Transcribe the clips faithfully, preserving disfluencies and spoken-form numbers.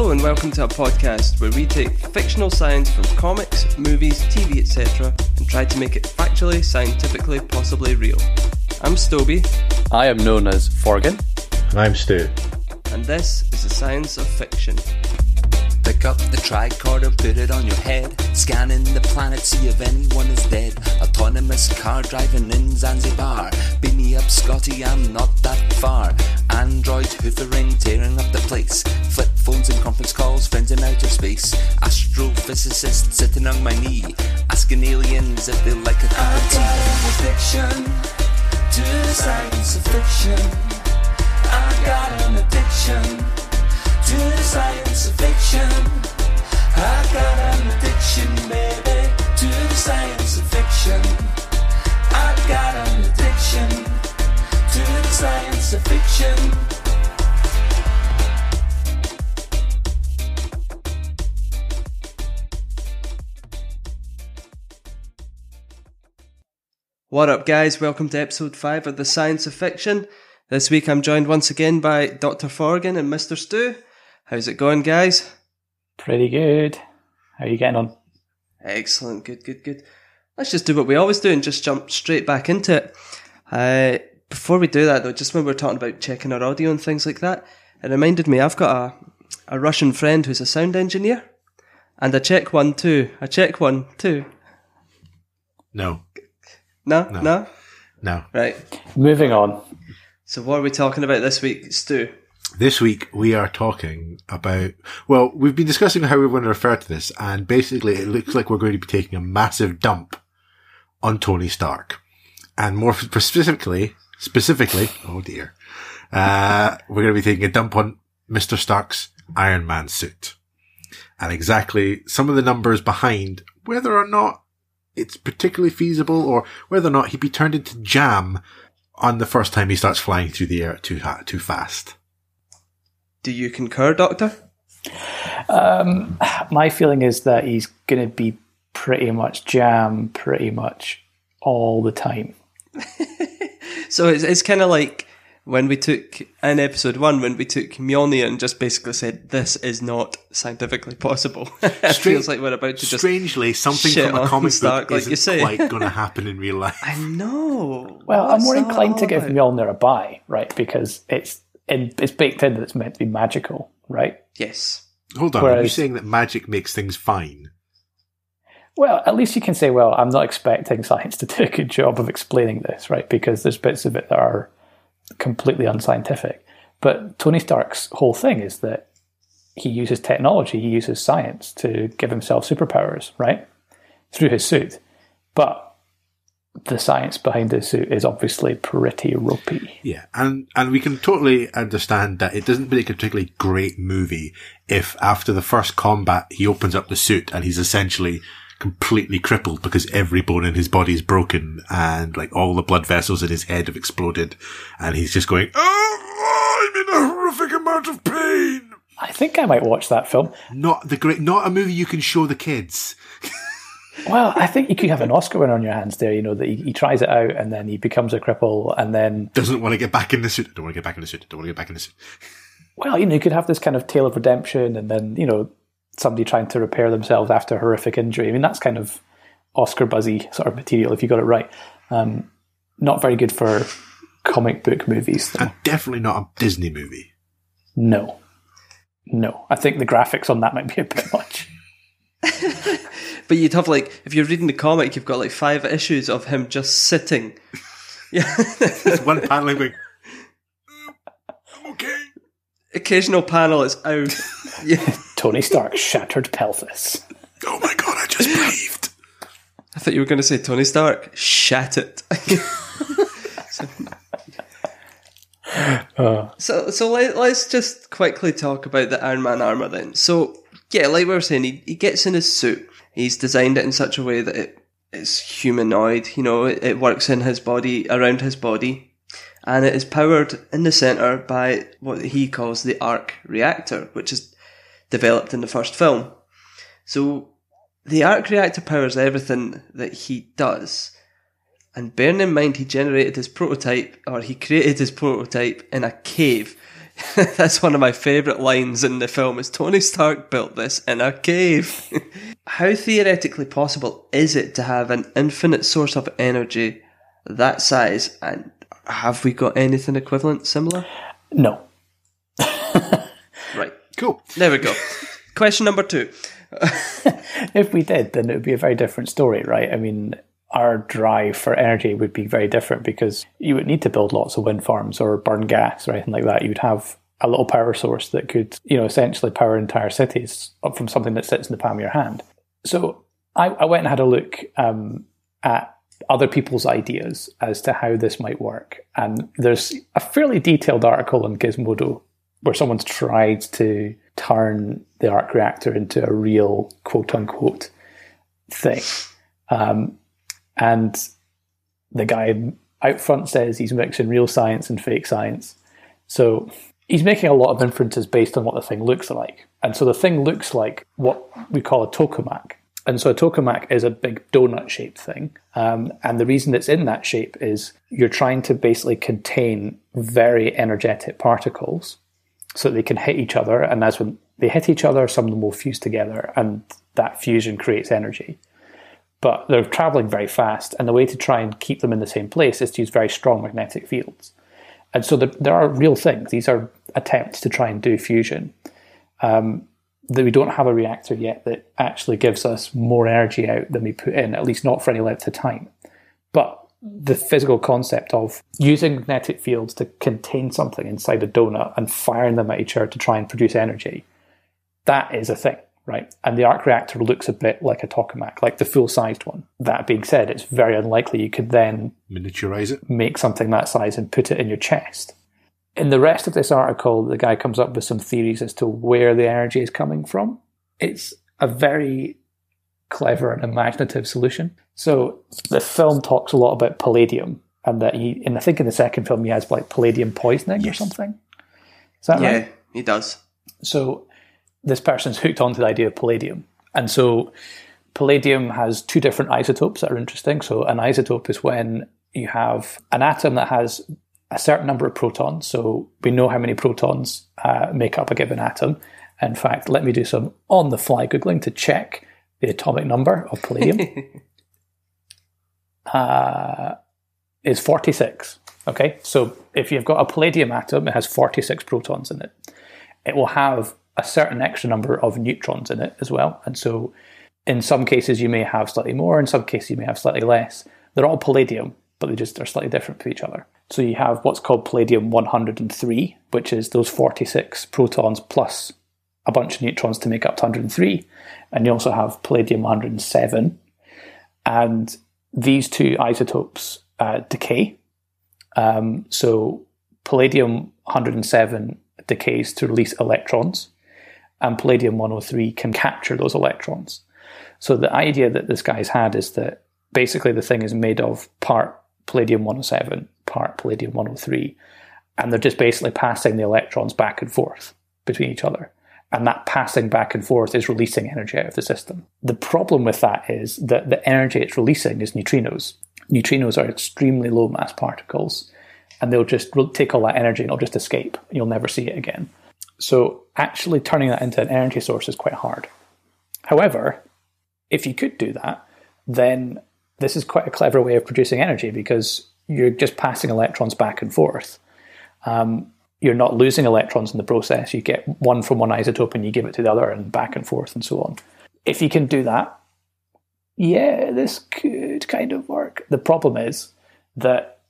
Hello and welcome to our podcast where we take fictional science from comics, movies, T V, et cetera and try to make it factually, scientifically, possibly real. I'm Stoby. I am known as Forgan. And I'm Stu. And this is the Science of Fiction. Pick up the tricorder, put it on your head. Scanning the planet, see if anyone is dead. Autonomous car driving in Zanzibar. Beat me up, Scotty, I'm not that far. Android hoovering, tearing up the place. Flip phones and conference calls, friends in outer space. Astrophysicist sitting on my knee, asking aliens if they like a cup of tea. I got an addiction to the science of fiction. I got an addiction to the science of fiction. I got an addiction, baby, to the science of fiction. I got an addiction to the science of fiction. What up, guys? Welcome to episode five of the Science of Fiction. This week I'm joined once again by Doctor Forgan and Mister Stu. How's it going, guys? Pretty good. How are you getting on? Excellent. Good, good, good. Let's just do what we always do and just jump straight back into it. Uh, before we do that, though, just when we were talking about checking our audio and things like that, it reminded me I've got a, a Russian friend who's a sound engineer, and I check one, too. I check one, too. No. No? No? No. no. Right. Moving on. So what are we talking about this week, Stu? This week we are talking about, well, we've been discussing how we want to refer to this, and basically it looks like we're going to be taking a massive dump on Tony Stark. And more specifically, specifically, oh dear, uh, we're going to be taking a dump on Mister Stark's Iron Man suit. And exactly some of the numbers behind whether or not it's particularly feasible or whether or not he'd be turned into jam on the first time he starts flying through the air too too fast. Do you concur, Doctor? Um, my feeling is that he's going to be pretty much jam pretty much all the time. So it's it's kind of like when we took, in episode one, when we took Mjolnir and just basically said, this is not scientifically possible. It Strange, feels like we're about to just Strangely, something from a comic Stark, book like isn't you say. quite going to happen in real life. I know. Well, What's I'm more inclined to give about? Mjolnir a buy, right? Because it's And it's baked in that it's meant to be magical, right? Yes. Hold on, Whereas, are you saying that magic makes things fine? Well, at least you can say, well, I'm not expecting science to do a good job of explaining this, right? Because there's bits of it that are completely unscientific. But Tony Stark's whole thing is that he uses technology, he uses science to give himself superpowers, right? Through his suit. But the science behind this suit is obviously pretty ropey. Yeah, and and we can totally understand that it doesn't make a particularly great movie if after the first combat he opens up the suit and he's essentially completely crippled because every bone in his body is broken and like all the blood vessels in his head have exploded and he's just going, oh, I'm in a horrific amount of pain. I think I might watch that film. Not the great, not a movie you can show the kids. Well, I think you could have an Oscar winner on your hands there, you know, that he, he tries it out and then he becomes a cripple and then... Doesn't want to get back in the suit. I don't want to get back in the suit. I don't want to get back in the suit. Well, you know, you could have this kind of tale of redemption and then, you know, somebody trying to repair themselves after a horrific injury. I mean, that's kind of Oscar-buzzy sort of material if you got it right. Um, not very good for comic book movies, though. And definitely not a Disney movie. No. No. I think the graphics on that might be a bit much. But you'd have, like, if you're reading the comic, you've got, like, five issues of him just sitting. Yeah. There's one panel going, okay. Occasional panel is out. Yeah. Tony Stark's shattered pelvis. Oh, my God, I just breathed. I thought you were going to say Tony Stark shattered. so, uh. so so let, let's just quickly talk about the Iron Man armour then. So, yeah, like we were saying, he, he gets in his suit. He's designed it in such a way that it is humanoid, you know, it, it works in his body, around his body, and it is powered in the centre by what he calls the arc reactor, which is developed in the first film. So the arc reactor powers everything that he does, and bearing in mind he generated his prototype, or he created his prototype in a cave. That's one of my favourite lines in the film, is Tony Stark built this in a cave. How theoretically possible is it to have an infinite source of energy that size, and have we got anything equivalent, similar? No. Right. Cool. There we go. Question number two. If we did, then it would be a very different story, right? I mean, our drive for energy would be very different, because you would need to build lots of wind farms or burn gas or anything like that. You would have a little power source that could, you know, essentially power entire cities up from something that sits in the palm of your hand. So I, I went and had a look um, at other people's ideas as to how this might work. And there's a fairly detailed article on Gizmodo where someone's tried to turn the arc reactor into a real quote-unquote thing. Um, and the guy out front says he's mixing real science and fake science. So he's making a lot of inferences based on what the thing looks like. And so the thing looks like what we call a tokamak. And so a tokamak is a big donut-shaped thing. Um, and the reason it's in that shape is you're trying to basically contain very energetic particles so that they can hit each other. And as when they hit each other, some of them will fuse together, and that fusion creates energy. But they're traveling very fast, and the way to try and keep them in the same place is to use very strong magnetic fields. And so the, there are real things. These are attempts to try and do fusion. Um, that we don't have a reactor yet that actually gives us more energy out than we put in, at least not for any length of time. But the physical concept of using magnetic fields to contain something inside a donut and firing them at each other to try and produce energy, that is a thing, right? And the arc reactor looks a bit like a tokamak, like the full-sized one. That being said, it's very unlikely you could then miniaturize it, make something that size and put it in your chest. In the rest of this article, the guy comes up with some theories as to where the energy is coming from. It's a very clever and imaginative solution. So the film talks a lot about palladium, and that he, and I think in the second film he has like palladium poisoning, yes, or something. Is that yeah, right? Yeah, he does. So this person's hooked onto the idea of palladium. And so palladium has two different isotopes that are interesting. So an isotope is when you have an atom that has a certain number of protons. So we know how many protons uh, make up a given atom. In fact, let me do some on-the-fly Googling to check the atomic number of palladium. uh, is forty-six. Okay, so if you've got a palladium atom, it has forty-six protons in it. It will have a certain extra number of neutrons in it as well. And so in some cases you may have slightly more, in some cases you may have slightly less. They're all palladium, but they just are slightly different from each other. So you have what's called palladium one hundred three, which is those forty-six protons plus a bunch of neutrons to make up to one hundred three. And you also have palladium one hundred seven. And these two isotopes uh, decay. Um, so palladium one hundred seven decays to release electrons, and palladium one hundred three can capture those electrons. So the idea that this guy's had is that basically the thing is made of part palladium one hundred seven, part palladium one hundred three, and they're just basically passing the electrons back and forth between each other. And that passing back and forth is releasing energy out of the system. The problem with that is that the energy it's releasing is neutrinos. Neutrinos are extremely low mass particles, and they'll just take all that energy and it'll just escape. You'll never see it again. So actually turning that into an energy source is quite hard. However, if you could do that, then this is quite a clever way of producing energy, because you're just passing electrons back and forth. Um, you're not losing electrons in the process. You get one from one isotope and you give it to the other, and back and forth and so on. If you can do that, yeah, this could kind of work. The problem is that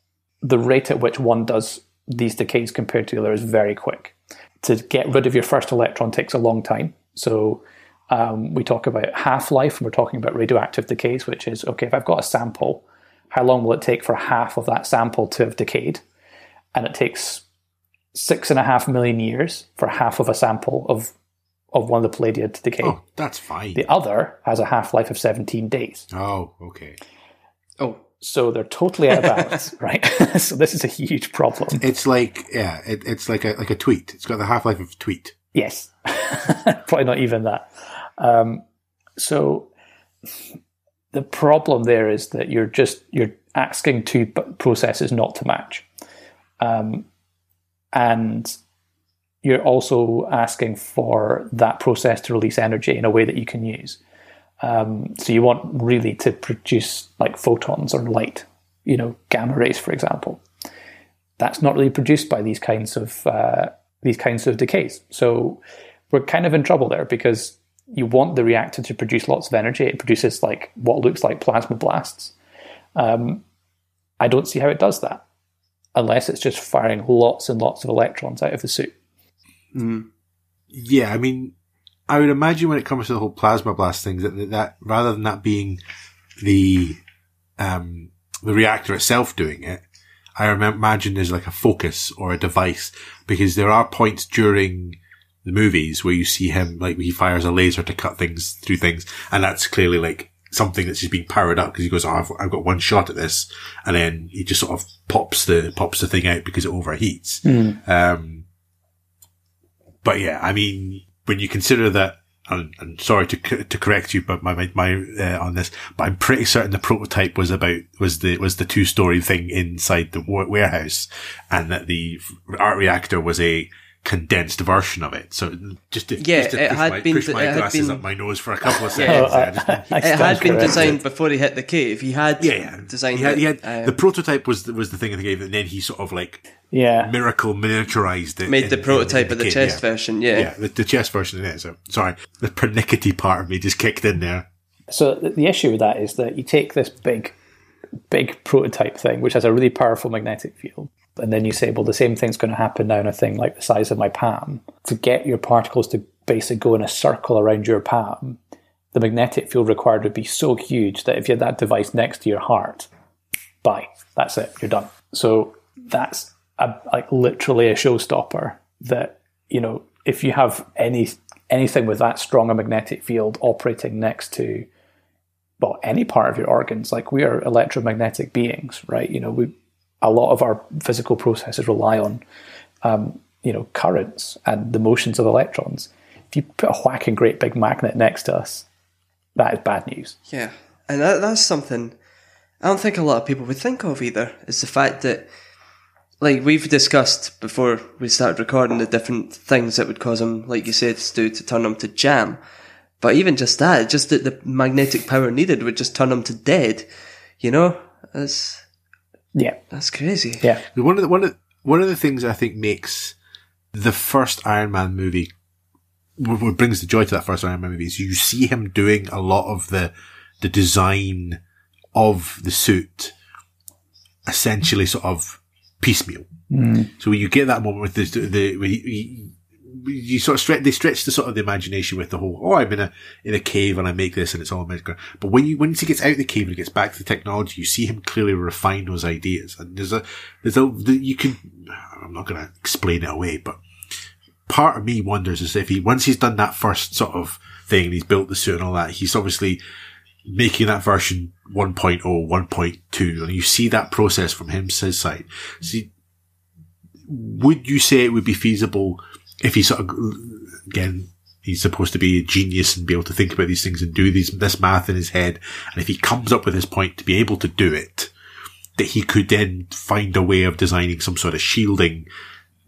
the rate at which one does these decays compared to the other is very quick. To get rid of your first electron takes a long time. So um, we talk about half-life, and we're talking about radioactive decays, which is, okay, if I've got a sample, how long will it take for half of that sample to have decayed? And it takes six and a half million years for half of a sample of of one of the palladia to decay. Oh, that's fine. The other has a half-life of seventeen days. Oh, okay. Oh, so they're totally out of balance, right? So this is a huge problem. It's like, yeah, it, it's like a like a tweet. It's got the half-life of a tweet. Yes. Probably not even that. Um, so the problem there is that you're just you're asking two processes not to match. Um And you're also asking for that process to release energy in a way that you can use. Um, so you want really to produce like photons or light, you know, gamma rays, for example. That's not really produced by these kinds of uh, these kinds of decays. So we're kind of in trouble there, because you want the reactor to produce lots of energy. It produces like what looks like plasma blasts. Um, I don't see how it does that, unless it's just firing lots and lots of electrons out of the suit. Mm. Yeah, I mean, I would imagine when it comes to the whole plasma blast thing, that, that, that rather than that being the um, the reactor itself doing it, I imagine there's like a focus or a device, because there are points during the movies where you see him, like he fires a laser to cut things through things, and that's clearly like something that's just being powered up, because he goes, oh, I've, I've got one shot at this, and then he just sort of pops the pops the thing out because it overheats. Mm. Um, but yeah, I mean, when you consider that, and I'm sorry to to correct you, but my my, my uh, on this, but I'm pretty certain the prototype was about was the was the two story thing inside the warehouse, and that the art reactor was a condensed version of it. So just to, yeah, just to push, my, push de- my glasses been... up my nose for a couple of seconds. I just, I it had been designed it. Before he hit the cave. He had yeah, yeah. designed he had, he had, um, the prototype was the, was the thing in the cave, and then he sort of like yeah. miracle miniaturized it. Made in, the prototype in, in the of the chess yeah. version, yeah. Yeah, the, the chess version of it. So sorry, the pernickety part of me just kicked in there. So the issue with that is that you take this big, big prototype thing, which has a really powerful magnetic field, and then you say, well, the same thing's going to happen now in a thing like the size of my palm. To get your particles to basically go in a circle around your palm, the magnetic field required would be so huge that if you had that device next to your heart, bye, that's it, you're done. So that's a, like literally a showstopper, that, you know, if you have any anything with that strong a magnetic field operating next to, well, any part of your organs, like we are electromagnetic beings, right? You know, we a lot of our physical processes rely on, um, you know, currents and the motions of electrons. If you put a whacking great big magnet next to us, that is bad news. Yeah, and that, that's something I don't think a lot of people would think of either, is the fact that, like we've discussed before we started recording, the different things that would cause them, like you said, Stu, to turn them to jam. But even just that, just that the magnetic power needed would just turn them to dead, you know? That's... Yeah, that's crazy. Yeah, one of the one of one of the things I think makes the first Iron Man movie, what brings the joy to that first Iron Man movie, is you see him doing a lot of the the design of the suit, essentially sort of piecemeal. Mm. So when you get that moment with the the when you, you, you sort of stretch, they stretch the sort of the imagination with the whole, oh, I'm in a, in a cave and I make this and it's all magical. But when you, once he gets out of the cave and he gets back to the technology, you see him clearly refine those ideas. And there's a, there's a, you can, I'm not going to explain it away, but part of me wonders is if he, once he's done that first sort of thing and he's built the suit and all that, he's obviously making that version one point oh, one point two. And you see that process from him, his side. See, would you say it would be feasible if he sort of, again, he's supposed to be a genius and be able to think about these things and do these, this math in his head. And if he comes up with this point to be able to do it, that he could then find a way of designing some sort of shielding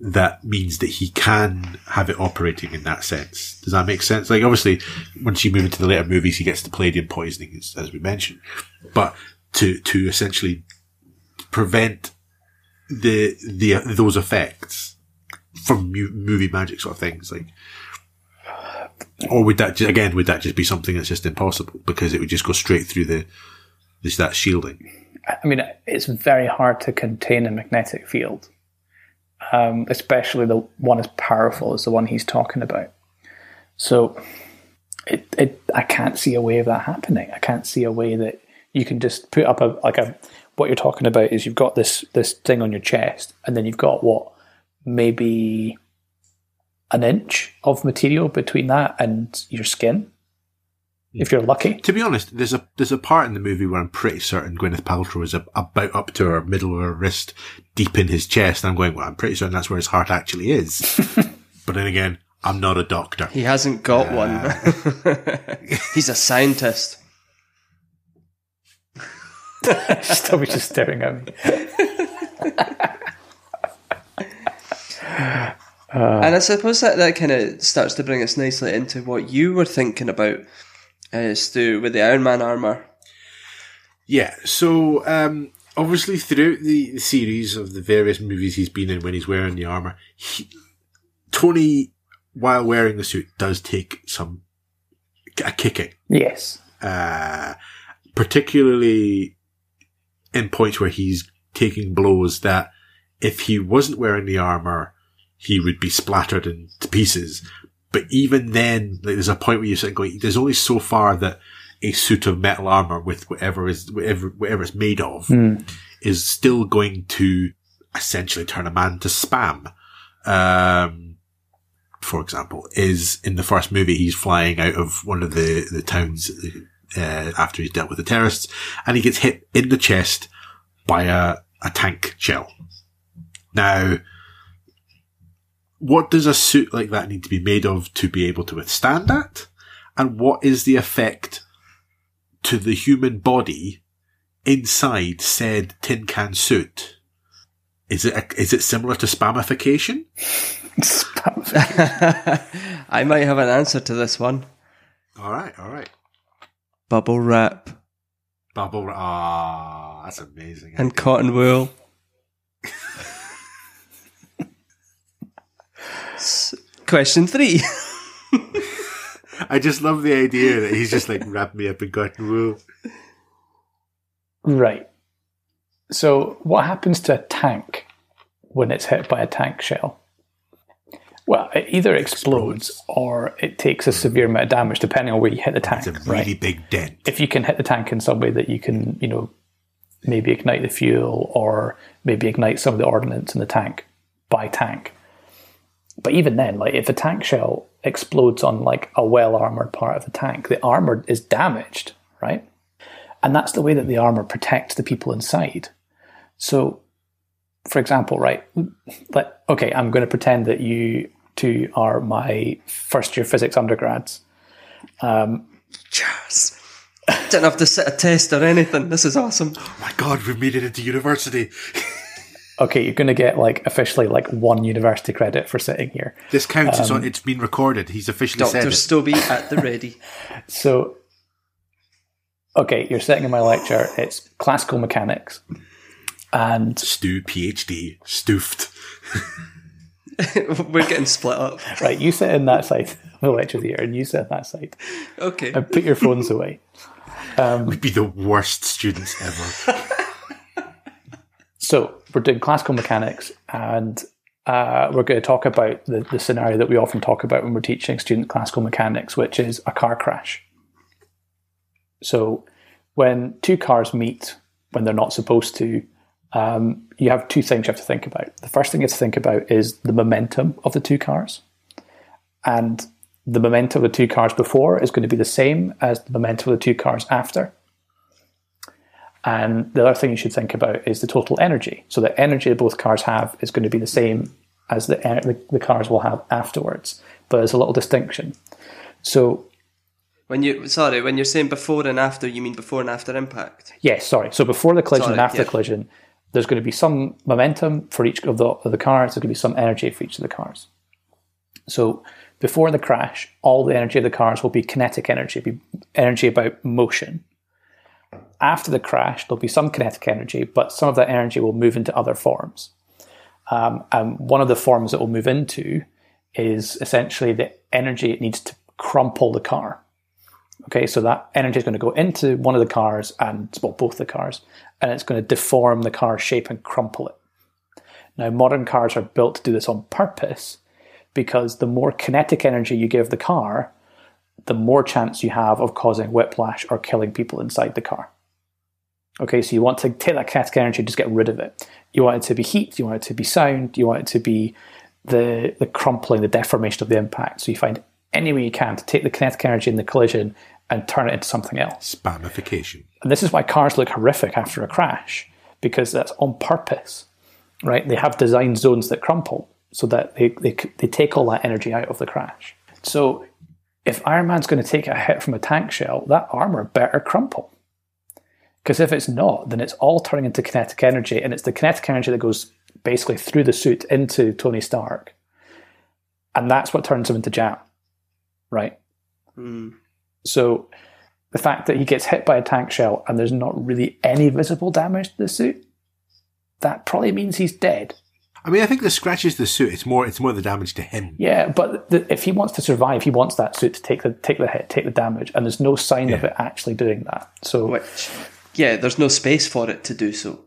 that means that he can have it operating in that sense. Does that make sense? Like, obviously, once you move into the later movies, he gets the palladium poisoning, as, as we mentioned. But to, to essentially prevent the, the, those effects from movie magic sort of things, like, or would that just, again, would that just be something that's just impossible because it would just go straight through the this that shielding? I mean, it's very hard to contain a magnetic field, um, especially the one as powerful as the one he's talking about. So, it, it I can't see a way of that happening. I can't see a way that you can just put up a like a what you're talking about is you've got this this thing on your chest, and then you've got what. Maybe an inch of material between that and your skin, if you're lucky. To be honest, there's a there's a part in the movie where I'm pretty certain Gwyneth Paltrow is about up to her middle of her wrist, deep in his chest. And I'm going, well, I'm pretty certain that's where his heart actually is. But then again, I'm not a doctor. He hasn't got uh, one. He's a scientist. Stop me just staring at me. Uh, and I suppose that, that kind of starts to bring us nicely into what you were thinking about, uh, Stu, with the Iron Man armour. Yeah, so um, obviously throughout the, the series of the various movies he's been in when he's wearing the armour, he, Tony, while wearing the suit, does take some a kicking. Yes. Uh, particularly in points where he's taking blows that if he wasn't wearing the armour, he would be splattered into pieces. But even then, like, there's a point where you're sitting going, there's only so far that a suit of metal armor with whatever is, whatever, whatever it's made of mm. is still going to essentially turn a man to spam. Um, for example, is in the first movie, he's flying out of one of the, the towns uh, after he's dealt with the terrorists, and he gets hit in the chest by a, a tank shell. Now, what does a suit like that need to be made of to be able to withstand that? And what is the effect to the human body inside said tin can suit? Is it a, is it similar to spamification? Spamification. I might have an answer to this one. All right, all right. Bubble wrap. Bubble wrap. Ah, oh, that's amazing. And cotton wool. Question three. I just love the idea that he's just like wrapped me up in cotton wool. Right. So what happens to a tank when it's hit by a tank shell? Well, it either explodes, explodes. or it takes a severe amount of damage depending on where you hit the tank. It's a really right? big dent. If you can hit the tank in some way that you can, you know, maybe ignite the fuel or maybe ignite some of the ordnance in the tank by tank. But even then, like if a tank shell explodes on like a well-armored part of the tank, the armor is damaged, right? And that's the way that the armor protects the people inside. So, for example, right, like, okay, I'm going to pretend that you two are my first-year physics undergrads. Um, yes! Didn't have to sit a test or anything. This is awesome. Oh my God, we've made it into university. Okay, you're going to get like officially like one university credit for sitting here. This counts um, as on, it's been recorded. He's officially Doctor said it. Doctor Stoby at the ready. So, okay, you're sitting in my lecture. It's classical mechanics. And Stu, PhD, stoofed. We're getting split up. Right, you sit in that side of the lecture theatre and you sit in that side. Okay. And put your phones away. Um, We'd be the worst students ever. So we're doing classical mechanics, and uh, we're going to talk about the, the scenario that we often talk about when we're teaching students classical mechanics, which is a car crash. So when two cars meet, when they're not supposed to, um, you have two things you have to think about. The first thing you have to think about is the momentum of the two cars. And the momentum of the two cars before is going to be the same as the momentum of the two cars after. And the other thing you should think about is the total energy. So the energy that both cars have is going to be the same as the the, the cars will have afterwards. But there's a little distinction. So when you sorry, when you're saying before and after, you mean before and after impact? Yes, sorry. So before the collision sorry, and after yeah. the collision, there's going to be some momentum for each of the, of the cars. There's going to be some energy for each of the cars. So before the crash, all the energy of the cars will be kinetic energy, be energy about motion. After the crash, there'll be some kinetic energy, but some of that energy will move into other forms. Um, and one of the forms it will move into is essentially the energy it needs to crumple the car. Okay, so that energy is going to go into one of the cars and, well, both the cars, and it's going to deform the car's shape and crumple it. Now, modern cars are built to do this on purpose because the more kinetic energy you give the car, the more chance you have of causing whiplash or killing people inside the car. Okay, so you want to take that kinetic energy and just get rid of it. You want it to be heat, you want it to be sound, you want it to be the, the crumpling, the deformation of the impact. So you find any way you can to take the kinetic energy in the collision and turn it into something else. Spamification. And this is why cars look horrific after a crash, because that's on purpose, right? They have design zones that crumple so that they, they, they take all that energy out of the crash. So if Iron Man's going to take a hit from a tank shell, that armour better crumple. Because if it's not, then it's all turning into kinetic energy, and it's the kinetic energy that goes basically through the suit into Tony Stark. And that's what turns him into jam, right? Mm. So the fact that he gets hit by a tank shell and there's not really any visible damage to the suit, that probably means he's dead. I mean, I think the scratches the suit. It's more, it's more the damage to him. Yeah, but the, if he wants to survive, he wants that suit to take the take the hit, take the damage, and there's no sign yeah. of it actually doing that. So, which, yeah, there's no space for it to do so.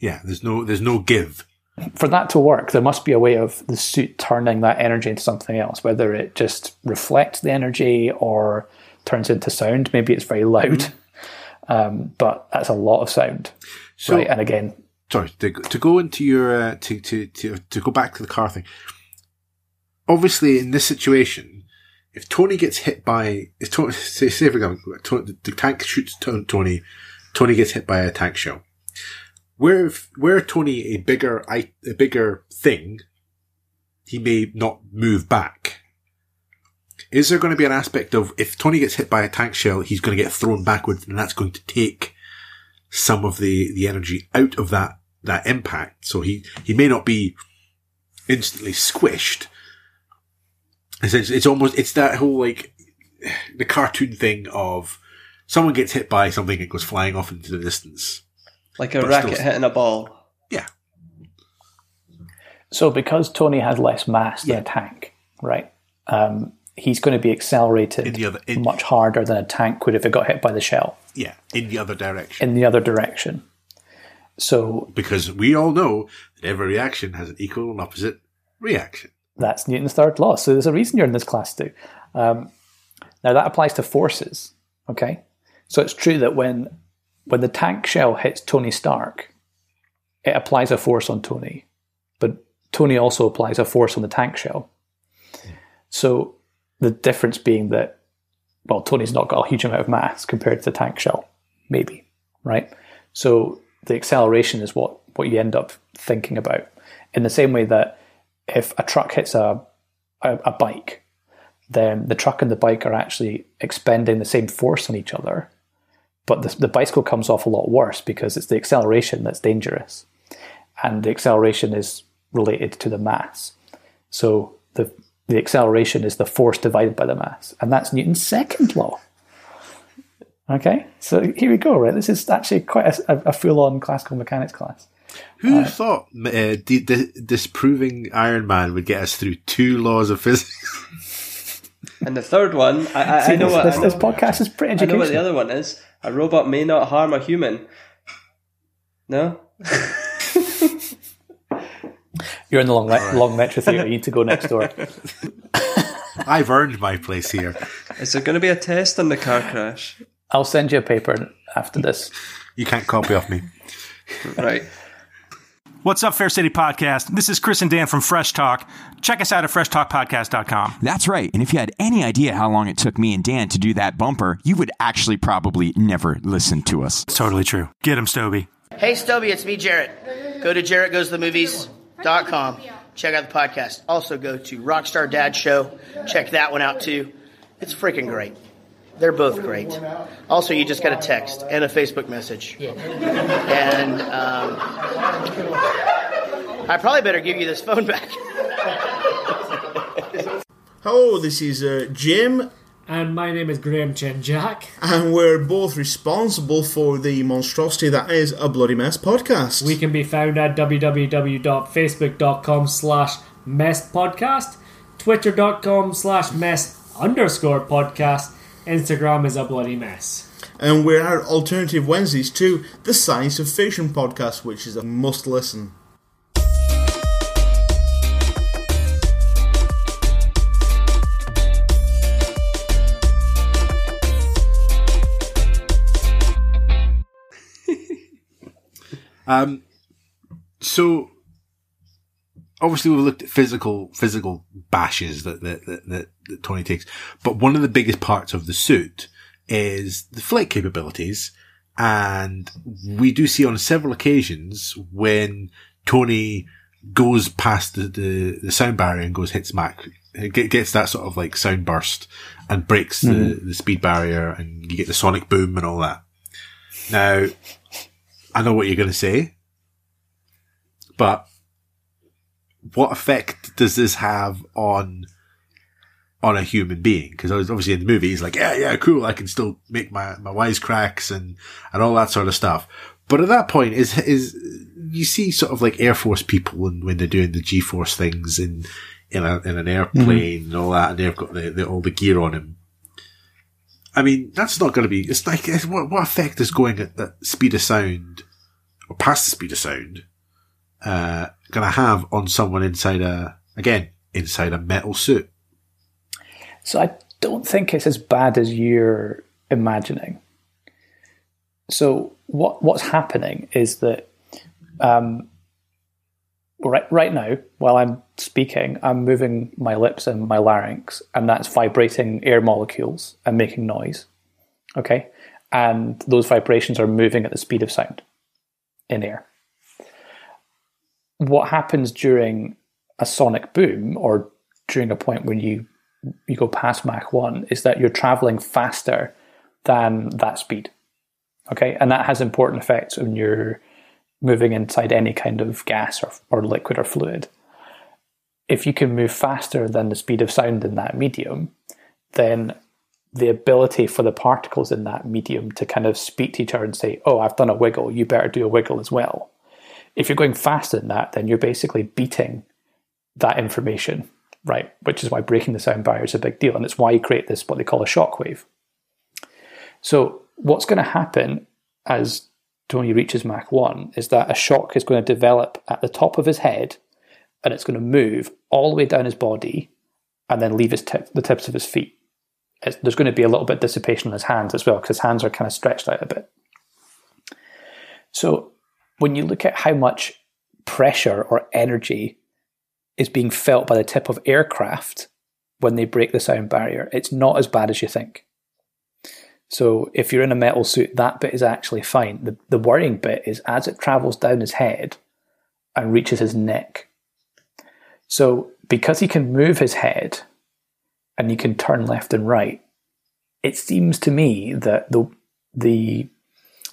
Yeah, there's no there's no give. For that to work, there must be a way of the suit turning that energy into something else, whether it just reflects the energy or turns into sound. Maybe it's very loud, mm-hmm. um, but that's a lot of sound. So, right, and again. Sorry, to, to go into your uh, to, to to to go back to the car thing. Obviously, in this situation, if Tony gets hit by if Tony, say, say for example, Tony, the tank shoots Tony, Tony gets hit by a tank shell. Were were Tony a bigger a bigger thing, he may not move back. Is there going to be an aspect of if Tony gets hit by a tank shell, he's going to get thrown backwards, and that's going to take some of the, the energy out of that, that impact. So he, he may not be instantly squished. It's, it's almost, it's that whole like the cartoon thing of someone gets hit by something and goes flying off into the distance. Like a racket still, hitting a ball. Yeah. So because Tony has less mass yeah. than a tank, right? Um, he's going to be accelerated in the other, in, much harder than a tank would if it got hit by the shell. Yeah, in the other direction. In the other direction. So, because we all know that every reaction has an equal and opposite reaction. That's Newton's third law. So there's a reason you're in this class too. Um, now that applies to forces, okay? So it's true that when when the tank shell hits Tony Stark, it applies a force on Tony. But Tony also applies a force on the tank shell. Yeah. So the difference being that, well, Tony's not got a huge amount of mass compared to the tank shell, maybe, right? So the acceleration is what, what you end up thinking about. In the same way that if a truck hits a, a, a bike, then the truck and the bike are actually expending the same force on each other, but the, the bicycle comes off a lot worse because it's the acceleration that's dangerous, and the acceleration is related to the mass. So the The acceleration is the force divided by the mass. And that's Newton's second law. Okay, so here we go, right? This is actually quite a, a full-on classical mechanics class. Who uh, thought uh, d- d- disproving Iron Man would get us through two laws of physics? And the third one, I, I, See, I know this, what... This, I, this podcast is pretty educational. I know what the other one is. A robot may not harm a human. No? You're in the long, right. long metro theatre. You need to go next door. I've earned my place here. Is there going to be a test on the car crash? I'll send you a paper after this. You can't copy off me. Right. What's up, Fair City Podcast? This is Chris and Dan from Fresh Talk. Check us out at fresh talk podcast dot com. That's right. And if you had any idea how long it took me and Dan to do that bumper, you would actually probably never listen to us. It's totally true. Get him, Stoby. Hey, Stoby, it's me, Jarrett. Go to jarrett goes to the movies dot com. Check out the podcast. Also go to Rockstar Dad Show. Check that one out too. It's freaking great. They're both great. Also, you just got a text and a Facebook message. Yeah. And um, I probably better give you this phone back. Hello, this is uh, Jim. And my name is Graham Chen Jack. And we're both responsible for the monstrosity that is A Bloody Mess Podcast. We can be found at w w w dot facebook dot com slash mess podcast, twitter dot com slash mess underscore podcast, Instagram is A Bloody Mess. And we're our alternative Wednesdays to the Science of Fiction podcast, which is a must listen. Um, so obviously we've looked at physical, physical bashes that, that, that, that Tony takes, but one of the biggest parts of the suit is the flight capabilities. And we do see on several occasions when Tony goes past the, the, the sound barrier and goes hits Mac, gets that sort of like sound burst and breaks mm-hmm. the, the speed barrier, and you get the sonic boom and all that. Now, I know what you're going to say, but what effect does this have on on a human being? Because obviously in the movie, he's like, yeah, yeah, cool, I can still make my, my wisecracks and, and all that sort of stuff. But at that point, is is you see sort of like Air Force people when, when they're doing the G-force things in in, a, in an airplane mm. and all that, and they've got the, the, all the gear on him. I mean, that's not going to be. It's like it's, what, what effect is going at the speed of sound or past the speed of sound uh, going to have on someone inside a again inside a metal suit? So I don't think it's as bad as you're imagining. So what what's happening is that um, right, right now, while I'm speaking, I'm moving my lips and my larynx, and that's vibrating air molecules and making noise, okay? And those vibrations are moving at the speed of sound in air. What happens during a sonic boom or during a point when you, you go past Mach one is that you're traveling faster than that speed. Okay, and that has important effects when you're moving inside any kind of gas or, or liquid or fluid. If you can move faster than the speed of sound in that medium, then the ability for the particles in that medium to kind of speak to each other and say, oh, I've done a wiggle, you better do a wiggle as well. If you're going faster than that, then you're basically beating that information, right? Which is why breaking the sound barrier is a big deal. And it's why you create this, what they call a shockwave. So what's going to happen as Tony reaches Mach one is that a shock is going to develop at the top of his head, and it's going to move all the way down his body and then leave his tip, the tips of his feet. It's, there's going to be a little bit of dissipation in his hands as well, because his hands are kind of stretched out a bit. So when you look at how much pressure or energy is being felt by the tip of aircraft when they break the sound barrier, it's not as bad as you think. So if you're in a metal suit, that bit is actually fine. The, the worrying bit is as it travels down his head and reaches his neck. So because he can move his head and he can turn left and right, it seems to me that the the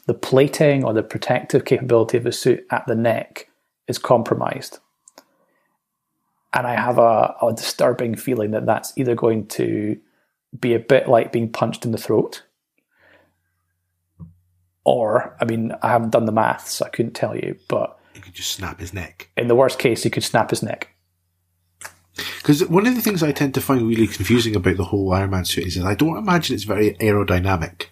the plating or the protective capability of his suit at the neck is compromised. And I have a, a disturbing feeling that that's either going to be a bit like being punched in the throat, or, I mean, I haven't done the maths, so I couldn't tell you, but... He could just snap his neck. In the worst case, he could snap his neck. Because one of the things I tend to find really confusing about the whole Iron Man suit is that I don't imagine it's very aerodynamic.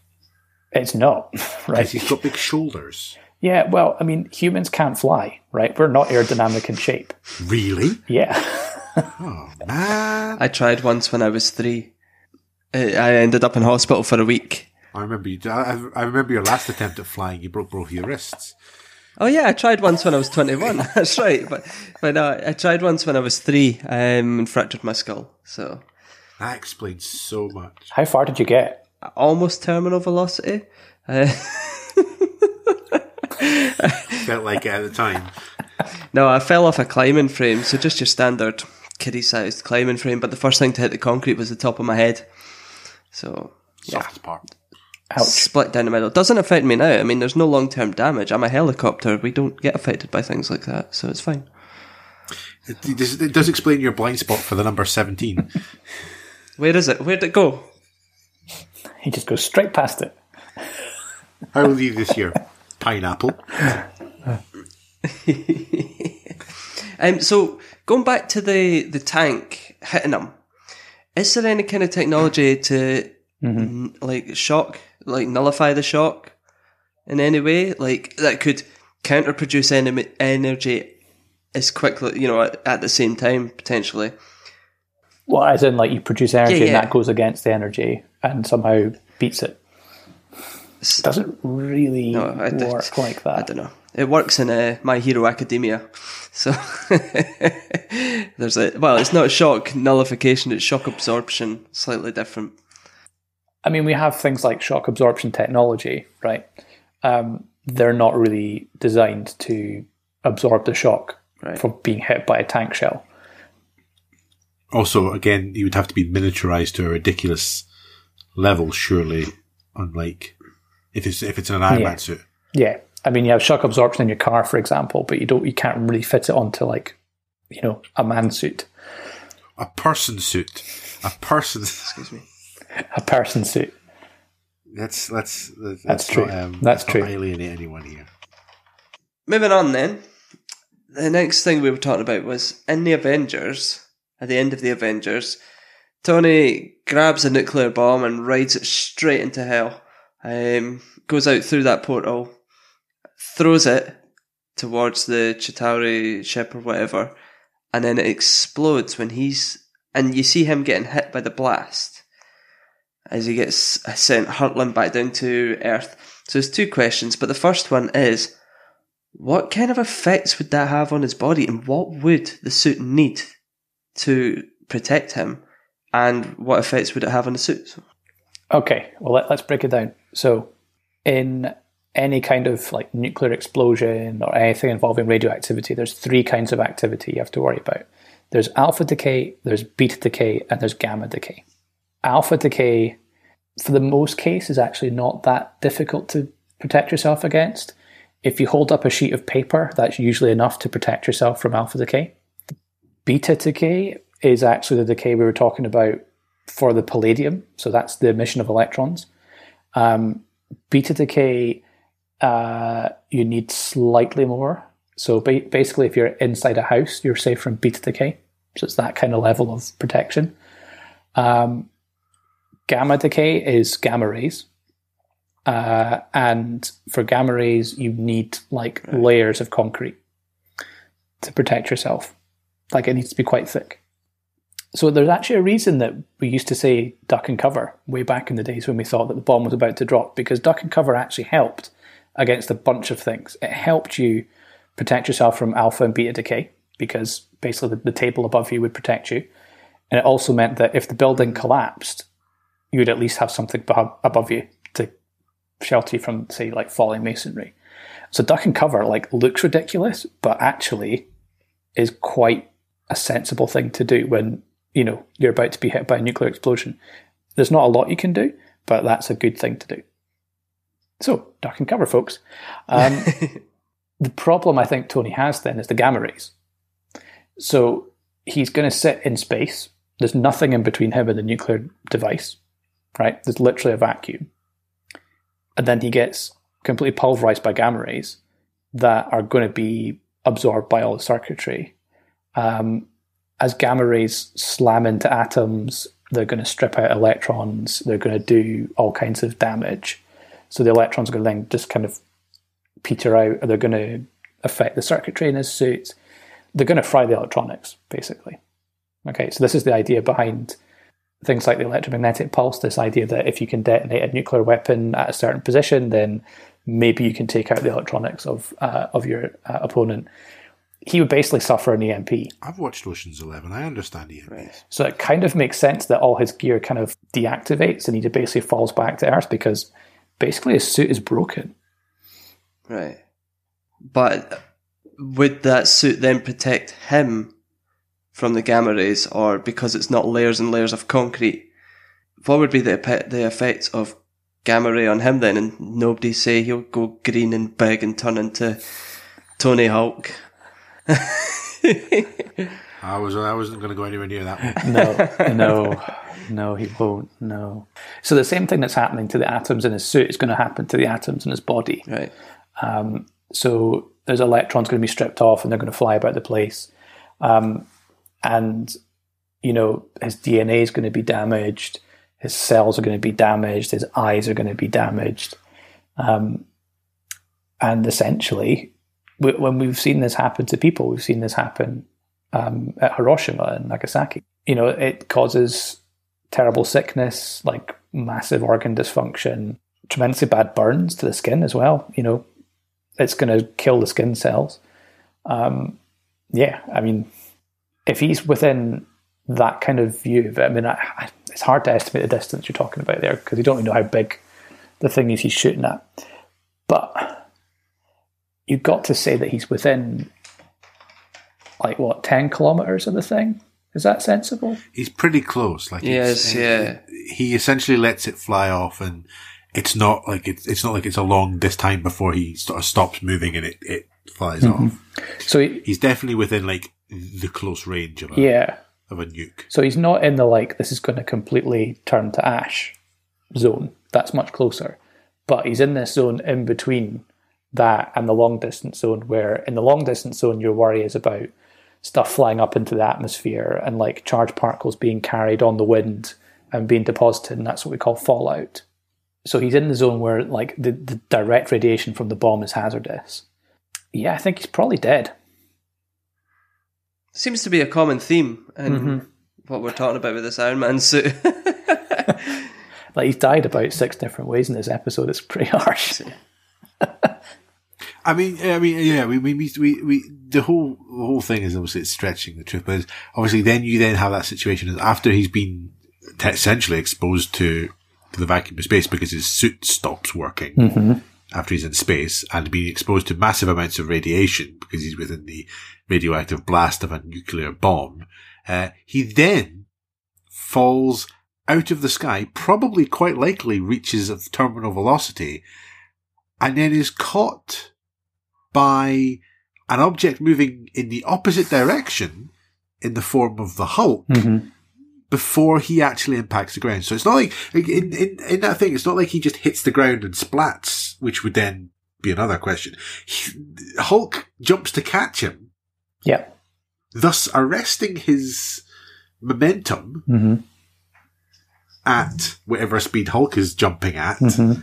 It's not, right? Because he's got big shoulders. Yeah, well, I mean, humans can't fly, right? We're not aerodynamic in shape. Really? Yeah. Oh, man. I tried once when I was three. I ended up in hospital for a week. I remember you. I, I remember your last attempt at flying. You broke both your wrists. Oh yeah, I tried once when I was twenty-one. That's right. But but no, I tried once when I was three um, and fractured my skull. So that explains so much. How far did you get? Almost terminal velocity. Uh, Felt like it at the time. No, I fell off a climbing frame. So just your standard kiddie-sized climbing frame. But the first thing to hit the concrete was the top of my head. So yeah. Soft part. Ouch. Split down the middle. Doesn't affect me now. I mean, there's no long-term damage. I'm a helicopter. We don't get affected by things like that, so it's fine. It does, it does explain your blind spot for the number seventeen. Where is it? Where'd it go? He just goes straight past it. How will you this year? Pineapple. um, so, going back to the, the tank hitting him, is there any kind of technology to... Mm-hmm. Like shock, like nullify the shock in any way, like that could counterproduce en- energy as quickly, you know, at the same time potentially. Well, as in, like you produce energy yeah, yeah. and that goes against the energy and somehow beats it. It doesn't really no, I work d- like that. I don't know. It works in uh, My Hero Academia. So there's a well, it's not shock nullification; it's shock absorption, slightly different. I mean, we have things like shock absorption technology, right? Um, they're not really designed to absorb the shock right. from being hit by a tank shell. Also, again, you would have to be miniaturized to a ridiculous level, surely, unlike if it's if it's an Iron yeah. Man suit. Yeah, I mean, you have shock absorption in your car, for example, but you don't you can't really fit it onto like you know, a man suit. A person suit. A person. Excuse me. A person suit. That's that's that's, that's true. Not, um, that's true. Not alienate anyone here. Moving on, then. The next thing we were talking about was in the Avengers. At the end of the Avengers, Tony grabs a nuclear bomb and rides it straight into hell. Um, goes out through that portal, throws it towards the Chitauri ship or whatever, and then it explodes when he's... And you see him getting hit by the blast as he gets sent hurtling back down to Earth. So there's two questions, but the first one is, what kind of effects would that have on his body, and what would the suit need to protect him, and what effects would it have on the suit? Okay, well, let, let's break it down. So in any kind of like nuclear explosion or anything involving radioactivity, there's three kinds of activity you have to worry about. There's alpha decay, there's beta decay, and there's gamma decay. Alpha decay, for the most case, is actually not that difficult to protect yourself against. If you hold up a sheet of paper, that's usually enough to protect yourself from alpha decay. Beta decay is actually the decay we were talking about for the palladium, so that's the emission of electrons. Um, beta decay, uh, you need slightly more. So ba- basically, if you're inside a house, you're safe from beta decay. So it's that kind of level of protection. Um, gamma decay is gamma rays. Uh, and for gamma rays, you need like right. layers of concrete to protect yourself. Like it needs to be quite thick. So there's actually a reason that we used to say duck and cover way back in the days when we thought that the bomb was about to drop, because duck and cover actually helped against a bunch of things. It helped you protect yourself from alpha and beta decay, because basically the, the table above you would protect you. And it also meant that if the building collapsed, you would at least have something above you to shelter you from, say, like falling masonry. So duck and cover like looks ridiculous, but actually is quite a sensible thing to do when you know you're about to be hit by a nuclear explosion. There's not a lot you can do, but that's a good thing to do. So duck and cover, folks. Um, the problem I think Tony has then is the gamma rays. So he's going to sit in space. There's nothing in between him and the nuclear device, right? There's literally a vacuum. And then he gets completely pulverized by gamma rays that are going to be absorbed by all the circuitry. Um, as gamma rays slam into atoms, they're going to strip out electrons, they're going to do all kinds of damage. So the electrons are going to then just kind of peter out, or they're going to affect the circuitry in his suits. They're going to fry the electronics, basically. Okay, so this is the idea behind things like the electromagnetic pulse, this idea that if you can detonate a nuclear weapon at a certain position, then maybe you can take out the electronics of uh, of your uh, opponent. He would basically suffer an E M P. I've watched Ocean's Eleven. I understand E M Ps. Right. So it kind of makes sense that all his gear kind of deactivates and he basically falls back to Earth, because basically his suit is broken. Right. But would that suit then protect him from the gamma rays, or because it's not layers and layers of concrete, what would be the the effects of gamma ray on him then? And nobody say he'll go green and big and turn into Tony Hulk. I was I wasn't going to go anywhere near that one. No, no, no, he won't. No. So the same thing that's happening to the atoms in his suit is going to happen to the atoms in his body. Right. Um, so those electrons going to be stripped off, and they're going to fly about the place, um, and you know his D N A is going to be damaged, his cells are going to be damaged, his eyes are going to be damaged, um, and essentially, when we've seen this happen to people, we've seen this happen um, at Hiroshima and Nagasaki. You know, it causes terrible sickness, like massive organ dysfunction, tremendously bad burns to the skin as well. You know, it's going to kill the skin cells. Um, yeah, I mean, if he's within that kind of view of it, I mean, I, I, it's hard to estimate the distance you're talking about there, because you don't even know how big the thing is he's shooting at. But you've got to say that he's within, like, what, ten kilometres of the thing? Is that sensible? He's pretty close. Like, yes, yeah. He essentially lets it fly off, and it's not like it's, it's not like it's a long this time before he sort of stops moving and it, it flies mm-hmm. off. So he, he's definitely within, like, the close range of a, yeah. of a nuke. So he's not in the, like, this is going to completely turn to ash zone. That's much closer. But he's in this zone in between that and the long-distance zone, where in the long-distance zone your worry is about stuff flying up into the atmosphere and, like, charged particles being carried on the wind and being deposited, and that's what we call fallout. So he's in the zone where, like, the, the direct radiation from the bomb is hazardous. Yeah, I think he's probably dead. Seems to be a common theme in mm-hmm. what we're talking about with this Iron Man suit. Like, he's died about six different ways in this episode. It's pretty harsh. I mean, I mean, yeah, we, we, we, we, the whole, the whole thing is obviously it's stretching the truth, but obviously then you then have that situation is after he's been t- essentially exposed to, to the vacuum of space because his suit stops working mm-hmm. after he's in space and being exposed to massive amounts of radiation because he's within the radioactive blast of a nuclear bomb. Uh, he then falls out of the sky, probably quite likely reaches of terminal velocity, and then is caught by an object moving in the opposite direction in the form of the Hulk mm-hmm. before he actually impacts the ground. So it's not like, in, in, in that thing, it's not like he just hits the ground and splats, which would then be another question. He, Hulk jumps to catch him, yeah, thus arresting his momentum mm-hmm. at whatever speed Hulk is jumping at. Mm-hmm.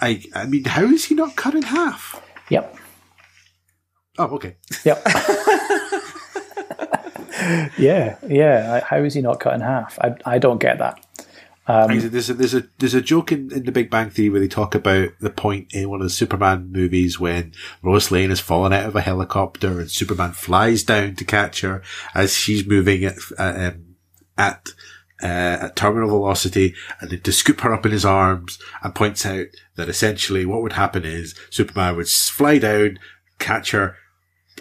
I, I mean, how is he not cut in half? Yep. Oh, okay. Yep. yeah, yeah. How is he not cut in half? I, I don't get that. Um, there's a there's a there's a joke in, in the Big Bang Theory where they talk about the point in one of the Superman movies when Lois Lane has fallen out of a helicopter and Superman flies down to catch her as she's moving at uh, um, at. Uh, at terminal velocity, and then to scoop her up in his arms, and points out that essentially what would happen is Superman would fly down, catch her,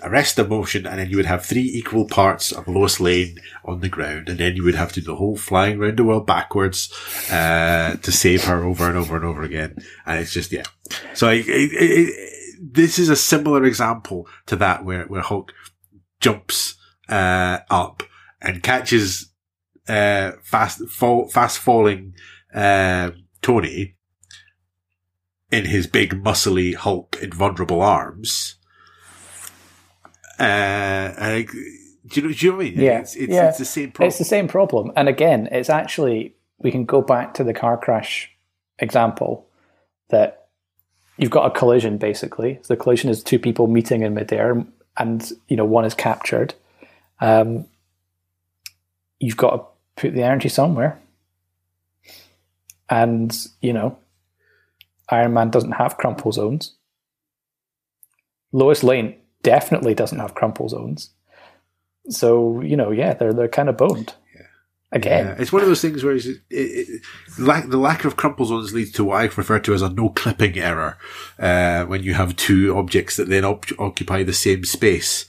arrest the motion, and then you would have three equal parts of Lois Lane on the ground, and then you would have to do the whole flying around the world backwards uh, to save her over and over and over again. And it's just, yeah. So it, it, it, this is a similar example to that where, where Hulk jumps uh, up and catches Uh, fast fall, fast falling uh, Tony in his big muscly Hulk invulnerable arms. Uh, I, do you know? Do you know what I mean? Yeah, it's, it's, yeah. it's the same problem. It's the same problem, and again, it's actually we can go back to the car crash example that you've got a collision basically. So the collision is two people meeting in midair, and you know one is captured. Um, you've got a put the energy somewhere. And, you know, Iron Man doesn't have crumple zones. Lois Lane definitely doesn't have crumple zones. So, you know, yeah, they're they're kind of boned. Yeah. Again. Yeah. It's one of those things where it's, it, it, lack, the lack of crumple zones leads to what I refer to as a no-clipping error, uh, when you have two objects that then op- occupy the same space,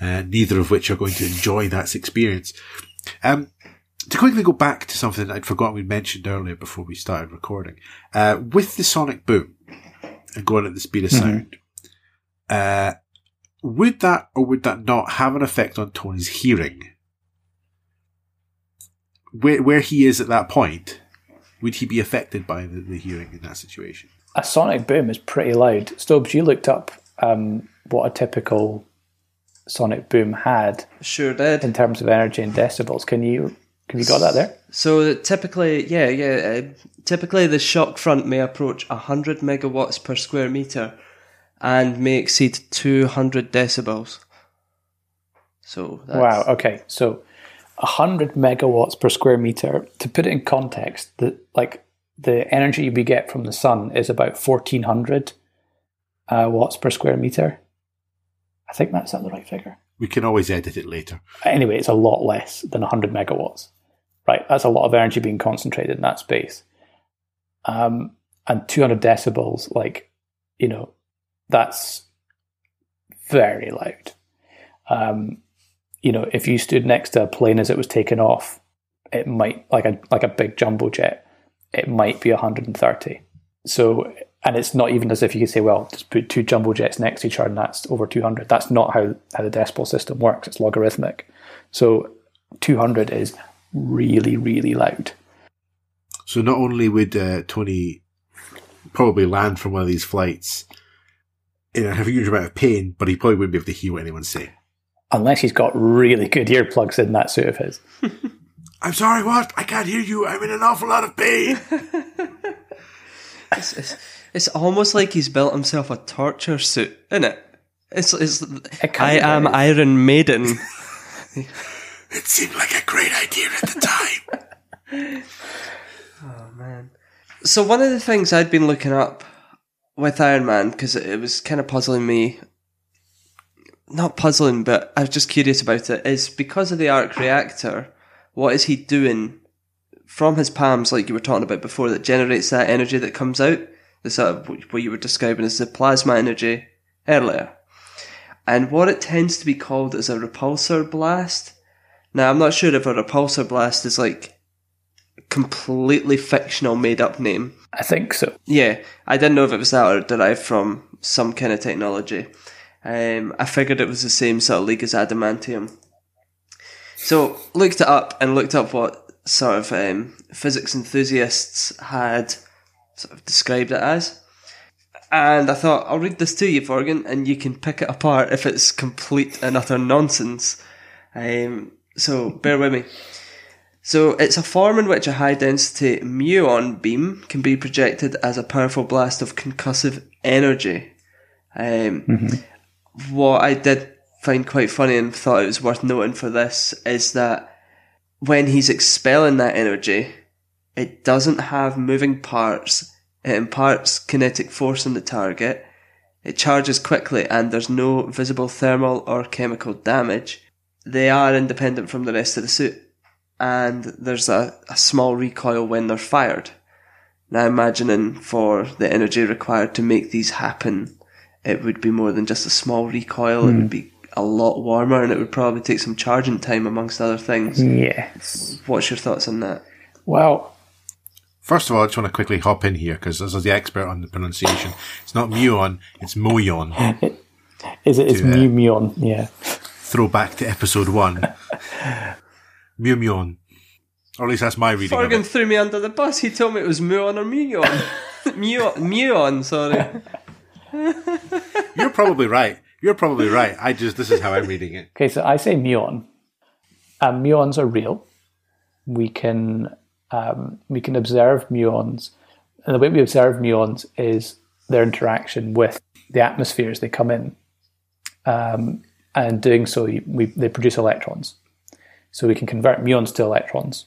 uh, neither of which are going to enjoy that experience. Um, to quickly go back to something I'd forgotten we mentioned earlier before we started recording, uh, with the sonic boom and going at the speed of sound, mm-hmm. uh, would that or would that not have an effect on Tony's hearing? Where, where he is at that point, would he be affected by the, the hearing in that situation? A sonic boom is pretty loud. Stubbs, you looked up um, what a typical sonic boom had sure did in terms of energy and decibels. Can you can you got that there? So typically, yeah, yeah. Uh, typically, the shock front may approach a hundred megawatts per square meter, and may exceed two hundred decibels. So that's... wow. Okay, so a hundred megawatts per square meter. To put it in context, the like the energy we get from the sun is about fourteen hundred uh, watts per square meter. I think that's not the right figure. We can always edit it later. Anyway, it's a lot less than one hundred megawatts, right? That's a lot of energy being concentrated in that space. Um, and two hundred decibels, like, you know, that's very loud. Um, you know, if you stood next to a plane as it was taking off, it might, like a like a big jumbo jet, it might be one hundred thirty So, and it's not even as if you could say, well, just put two jumbo jets next to each other and that's over two hundred. That's not how, how the decimal system works. It's logarithmic. So two hundred is really, really loud. So not only would uh, Tony probably land from one of these flights in a huge amount of pain, but he probably wouldn't be able to hear what anyone's saying. Unless he's got really good earplugs in that suit of his. I'm sorry, what? I can't hear you. I'm in an awful lot of pain. It's, it's, it's almost like he's built himself a torture suit, isn't it? It's, it's, it I am is. Iron Maiden. It seemed like a great idea at the time. Oh, man. So one of the things I'd been looking up with Iron Man, because it was kind of puzzling me, not puzzling, but I was just curious about it, is because of the arc reactor, what is he doing from his palms, like you were talking about before, that generates that energy that comes out, the sort of what you were describing as the plasma energy earlier. And what it tends to be called is a repulsor blast. Now, I'm not sure if a repulsor blast is like a completely fictional made-up name. I think so. Yeah, I didn't know if it was that or derived from some kind of technology. Um, I figured it was the same sort of league as Adamantium. So, looked it up and looked up what sort of um, physics enthusiasts had sort of described it as. And I thought, I'll read this to you, Forgan, and you can pick it apart if it's complete and utter nonsense. Um, so, bear with me. So, it's a form in which a high-density muon beam can be projected as a powerful blast of concussive energy. Um, mm-hmm. What I did find quite funny and thought it was worth noting for this is that when he's expelling that energy, it doesn't have moving parts. It imparts kinetic force on the target. It charges quickly and there's no visible thermal or chemical damage. They are independent from the rest of the suit. And there's a, a small recoil when they're fired. Now imagining for the energy required to make these happen, it would be more than just a small recoil. Mm. It would be a lot warmer, and it would probably take some charging time, amongst other things. Yes. What's your thoughts on that? Well, first of all, I just want to quickly hop in here, because as the expert on the pronunciation, it's not muon, it's moyon. It, is it? It's to, mu uh, muon, yeah. Throw back to episode one. Mu muon. Or at least that's my reading. Forgan threw me under the bus. He told me it was muon or muon. muon, muon, sorry. You're probably right. You're probably right. I just, this is how I'm reading it. Okay, so I say muon. Um, muons are real. We can um, we can observe muons. And the way we observe muons is their interaction with the atmospheres they come in. Um, and doing so, we, they produce electrons. So we can convert muons to electrons.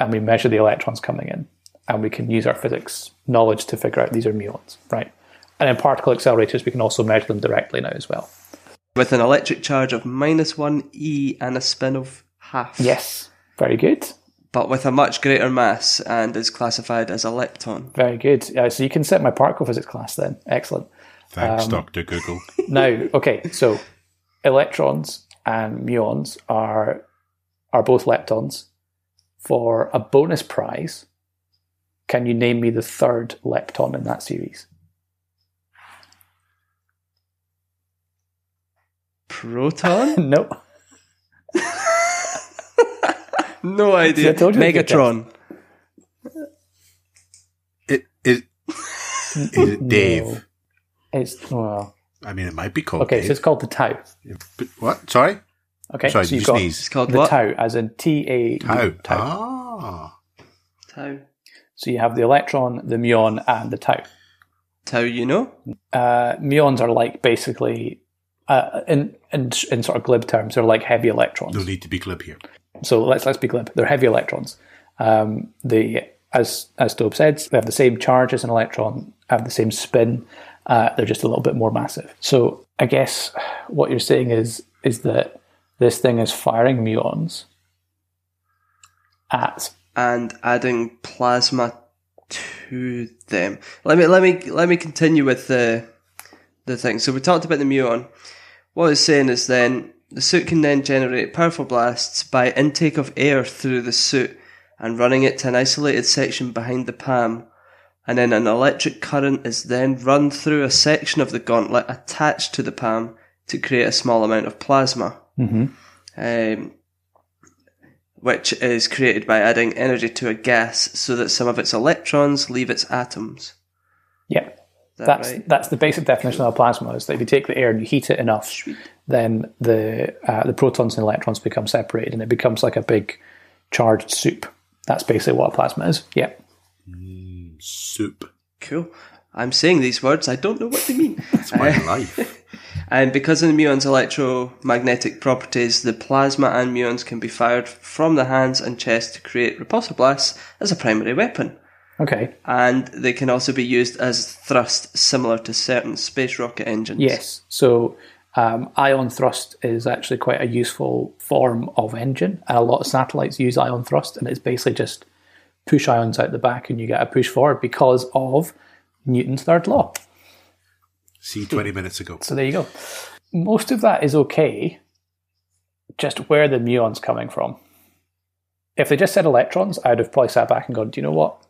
And we measure the electrons coming in. And we can use our physics knowledge to figure out these are muons, right? And in particle accelerators, we can also measure them directly now as well. With an electric charge of minus one E and a spin of half. Yes, very good. But with a much greater mass and is classified as a lepton. Very good. Yeah, so you can set my particle physics class then. Excellent. Thanks, um, Doctor Google. Now, okay, so electrons and muons are are both leptons. For a bonus prize, can you name me the third lepton in that series? Proton? No. No idea. Megatron. It is. Is it Dave? No. It's well. I mean, it might be called. Okay, Dave. So it's called the tau. What? Sorry. Okay, sorry. So you got sneeze. It's called the what? Tau, as in T A tau. Tau. Ah. Tau. So you have the electron, the muon, and the tau. Tau, you know. Uh, muons are like basically. Uh, in, in in sort of glib terms, they're like heavy electrons. No need to be glib here. So let's let's be glib. They're heavy electrons. Um, they, as as Stobe said, they have the same charge as an electron, have the same spin. Uh, they're just a little bit more massive. So I guess what you're saying is is that this thing is firing muons at and adding plasma to them. Let me let me let me continue with the the thing. So we talked about the muon. What it's saying is then, the suit can then generate powerful blasts by intake of air through the suit and running it to an isolated section behind the palm. and then an electric current is then run through a section of the gauntlet attached to the P A M to create a small amount of plasma, mm-hmm. um, which is created by adding energy to a gas so that some of its electrons leave its atoms. Yeah, that that's right? that's the basic definition of a plasma, is that if you take the air and you heat it enough, Sweet. then the uh, the protons and electrons become separated and it becomes like a big charged soup. That's basically what a plasma is. Yeah. Mm, soup. Cool. I'm saying these words. I don't know what they mean. It's my uh, life. And because of the muon's electromagnetic properties, the plasma and muons can be fired from the hands and chest to create repulsor blasts as a primary weapon. Okay. And they can also be used as thrust, similar to certain space rocket engines. Yes. So um, ion thrust is actually quite a useful form of engine, and a lot of satellites use ion thrust, and it's basically just push ions out the back and you get a push forward because of Newton's third law. See, twenty minutes ago. So there you go. Most of that is okay, just where the muon's coming from. If they just said electrons, I would have probably sat back and gone, do you know what?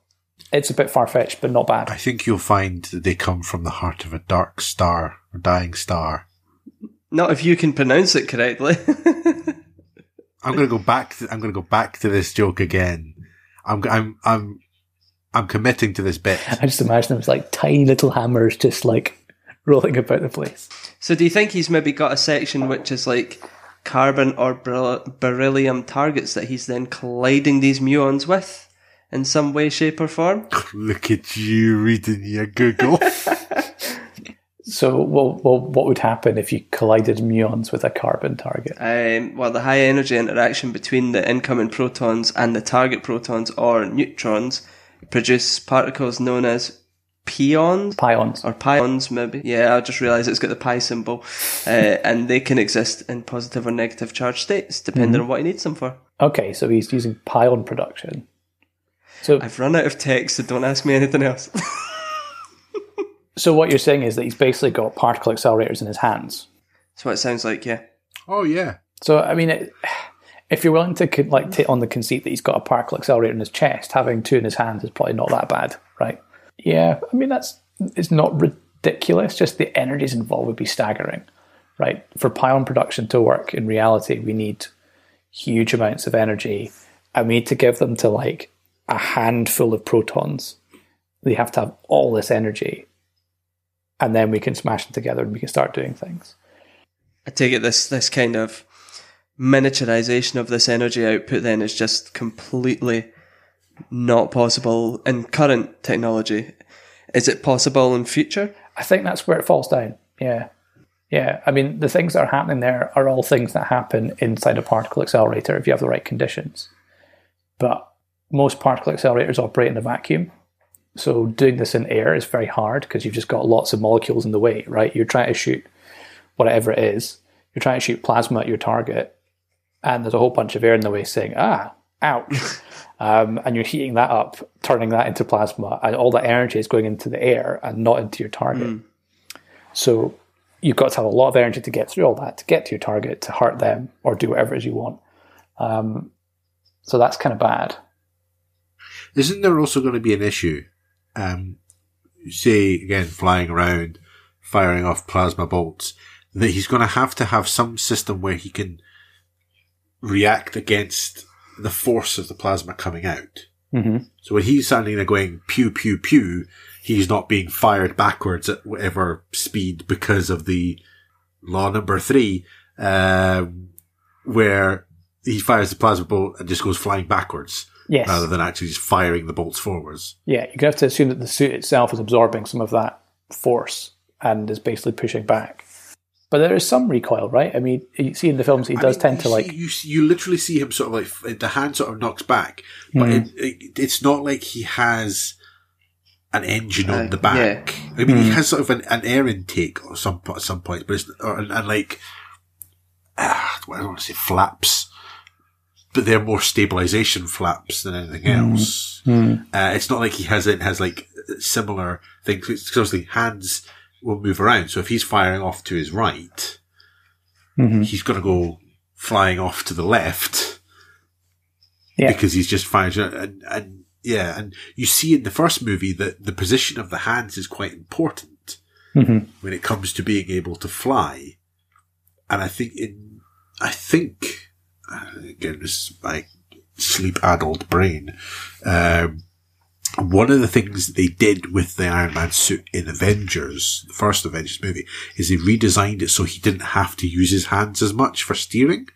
It's a bit far-fetched, but not bad. I think you'll find that they come from the heart of a dark star, or dying star. Not if you can pronounce it correctly. I'm going to go back. To, I'm going to go back to this joke again. I'm. I'm. I'm. I'm committing to this bit. I just imagine them as like tiny little hammers, just like rolling about the place. So, do you think he's maybe got a section which is like carbon or ber- beryllium targets that he's then colliding these muons with? In some way, shape, or form. Look at you reading your Google. So, well, well, what would happen if you collided muons with a carbon target? Um, well, the high energy interaction between the incoming protons and the target protons or neutrons produce particles known as pions. Pions. Or pions, maybe. Yeah, I just realised it's got the pi symbol. Uh, and they can exist in positive or negative charge states, depending mm-hmm. on what he needs them for. Okay, so he's using pion production. So I've run out of text, so don't ask me anything else. So what you're saying is that he's basically got particle accelerators in his hands. That's what it sounds like, yeah. Oh, yeah. So, I mean, it, if you're willing to like take on the conceit that he's got a particle accelerator in his chest, having two in his hands is probably not that bad, right? Yeah, I mean, that's it's not ridiculous, just the energies involved would be staggering, right? For pion production to work in reality, we need huge amounts of energy, and we need to give them to, like, a handful of protons. They have to have all this energy, and then we can smash them together and we can start doing things. I take it this this kind of miniaturization of this energy output then is just completely not possible in current technology. Is it possible in future? I think that's where it falls down. Yeah. Yeah. I mean, the things that are happening there are all things that happen inside a particle accelerator if you have the right conditions. But most particle accelerators operate in a vacuum. So doing this in air is very hard because you've just got lots of molecules in the way, right? You're trying to shoot whatever it is. You're trying to shoot plasma at your target, and there's a whole bunch of air in the way saying, ah, ouch. um, and you're heating that up, turning that into plasma, and all that energy is going into the air and not into your target. Mm. So you've got to have a lot of energy to get through all that, to get to your target, to hurt them or do whatever it is you want. Um, so that's kind of bad. Isn't there also going to be an issue, um, say, again, flying around, firing off plasma bolts, that he's going to have to have some system where he can react against the force of the plasma coming out? Mm-hmm. So when he's standing there going pew, pew, pew, he's not being fired backwards at whatever speed because of the law number three, uh, where he fires the plasma bolt and just goes flying backwards. Yes. Rather than actually just firing the bolts forwards. Yeah, you're going to have to assume that the suit itself is absorbing some of that force and is basically pushing back. But there is some recoil, right? I mean, you see in the films, he I does mean, tend to see, like... You, you literally see him sort of like, the hand sort of knocks back, but mm. it, it, it's not like he has an engine on uh, the back. Yeah. I mean, mm. he has sort of an, an air intake or some, at some point, but it's, or, and, and like, uh, I don't want to say flaps. But they're more stabilization flaps than anything else. Mm. Mm. Uh, it's not like he has it has like similar things. It's obviously hands will move around. So if he's firing off to his right, mm-hmm. he's going to go flying off to the left yeah. because he's just firing. And, and Yeah, and you see in the first movie that the position of the hands is quite important mm-hmm. when it comes to being able to fly. And I think in, I think, again, this is my sleep-addled brain, um, one of the things that they did with the Iron Man suit in Avengers, the first Avengers movie, is they redesigned it so he didn't have to use his hands as much for steering.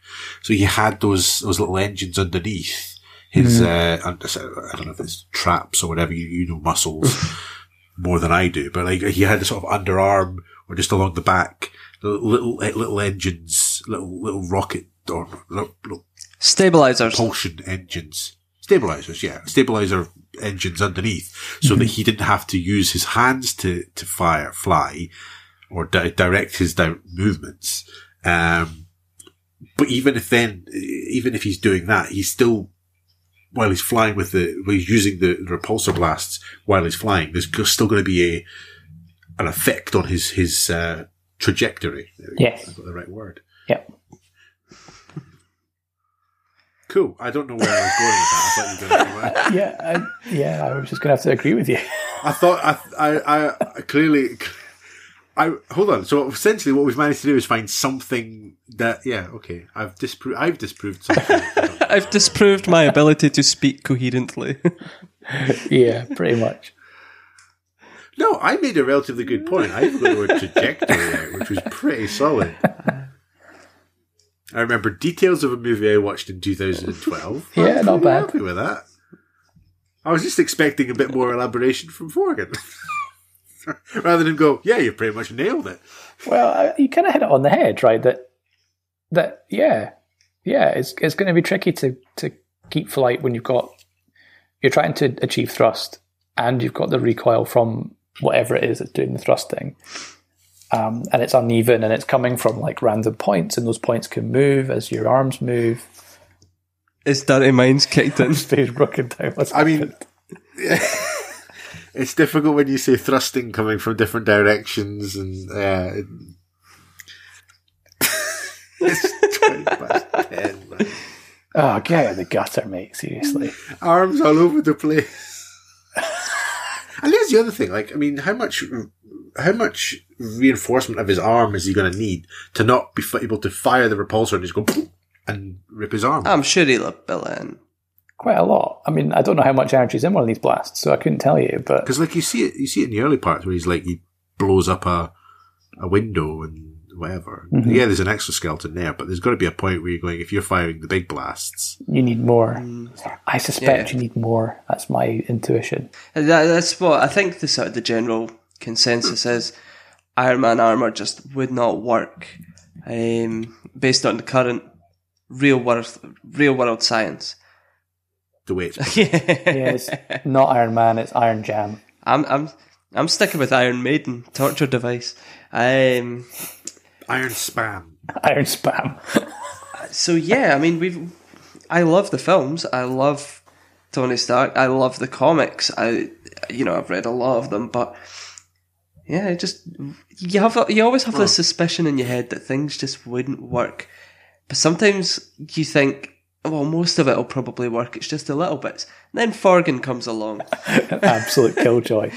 So he had those, those little engines underneath his, mm-hmm. uh, I don't know if it's traps or whatever, you, you know muscles more than I do, but like he had a sort of underarm or just along the back, little, little engines, little, little rocket or little, little stabilizers, propulsion engines, stabilizers, yeah, stabilizer engines underneath so mm-hmm. that he didn't have to use his hands to, to fire, fly or di- direct his di- movements. Um, but even if then, even if he's doing that, he's still, while he's flying with the, while he's using the repulsor blasts while he's flying, there's still going to be a, an effect on his, his, uh, trajectory. Yes. I've got the right word. Yep. Cool. I don't know where I was going with that. I thought you were going anywhere. Yeah, I, yeah. I was just going to have to agree with you. I thought I, I, I clearly, I hold on. So essentially, what we've managed to do is find something that, yeah, okay. I've disproved. I've disproved something. I've disproved my ability to speak coherently. Yeah, pretty much. No, I made a relatively good point. I even got the word trajectory out, which was pretty solid. I remember details of a movie I watched in two thousand twelve. Yeah, I'm not bad. Happy with that. I was just expecting a bit more elaboration from Forgan, rather than go, "Yeah, you pretty much nailed it." Well, you kind of hit it on the head, right? That that yeah, yeah. It's it's going to be tricky to to keep flight when you've got you're trying to achieve thrust and you've got the recoil from whatever it is that's doing the thrusting. Um, and it's uneven and it's coming from like random points and those points can move as your arms move. It's dirty minds kicked in. Stage broken down. What's I happened? mean, it's difficult when you say thrusting coming from different directions and uh, it's twenty past ten. Man. Oh, get out of the gutter, mate. Seriously. Arms all over the place. And there's the other thing. Like, I mean, how much... How much reinforcement of his arm is he going to need to not be able to fire the repulsor and just go and rip his arm? I'm sure he'll bill in. Quite a lot. I mean, I don't know how much energy is in one of these blasts, so I couldn't tell you. But because, like, you see it, you see it in the early parts where he's like he blows up a a window and whatever. Mm-hmm. Yeah, there's an exoskeleton there, but there's got to be a point where you're going. If you're firing the big blasts, you need more. Mm. I suspect yeah. you need more. That's my intuition. That, that's what I think. The sort of the general consensus is Iron Man armor just would not work um, based on the current real world real world science. The way it's yeah. yeah, it's not Iron Man, it's Iron Jam. I'm I'm I'm sticking with Iron Maiden torture device. Um, Iron Spam. Iron Spam. So yeah, I mean we've. I love the films. I love Tony Stark. I love the comics. I you know I've read a lot of them, but. Yeah, it just you have you always have oh. this suspicion in your head that things just wouldn't work, but sometimes you think, well, most of it will probably work. It's just the little bits. And then Forgan comes along, absolute killjoy.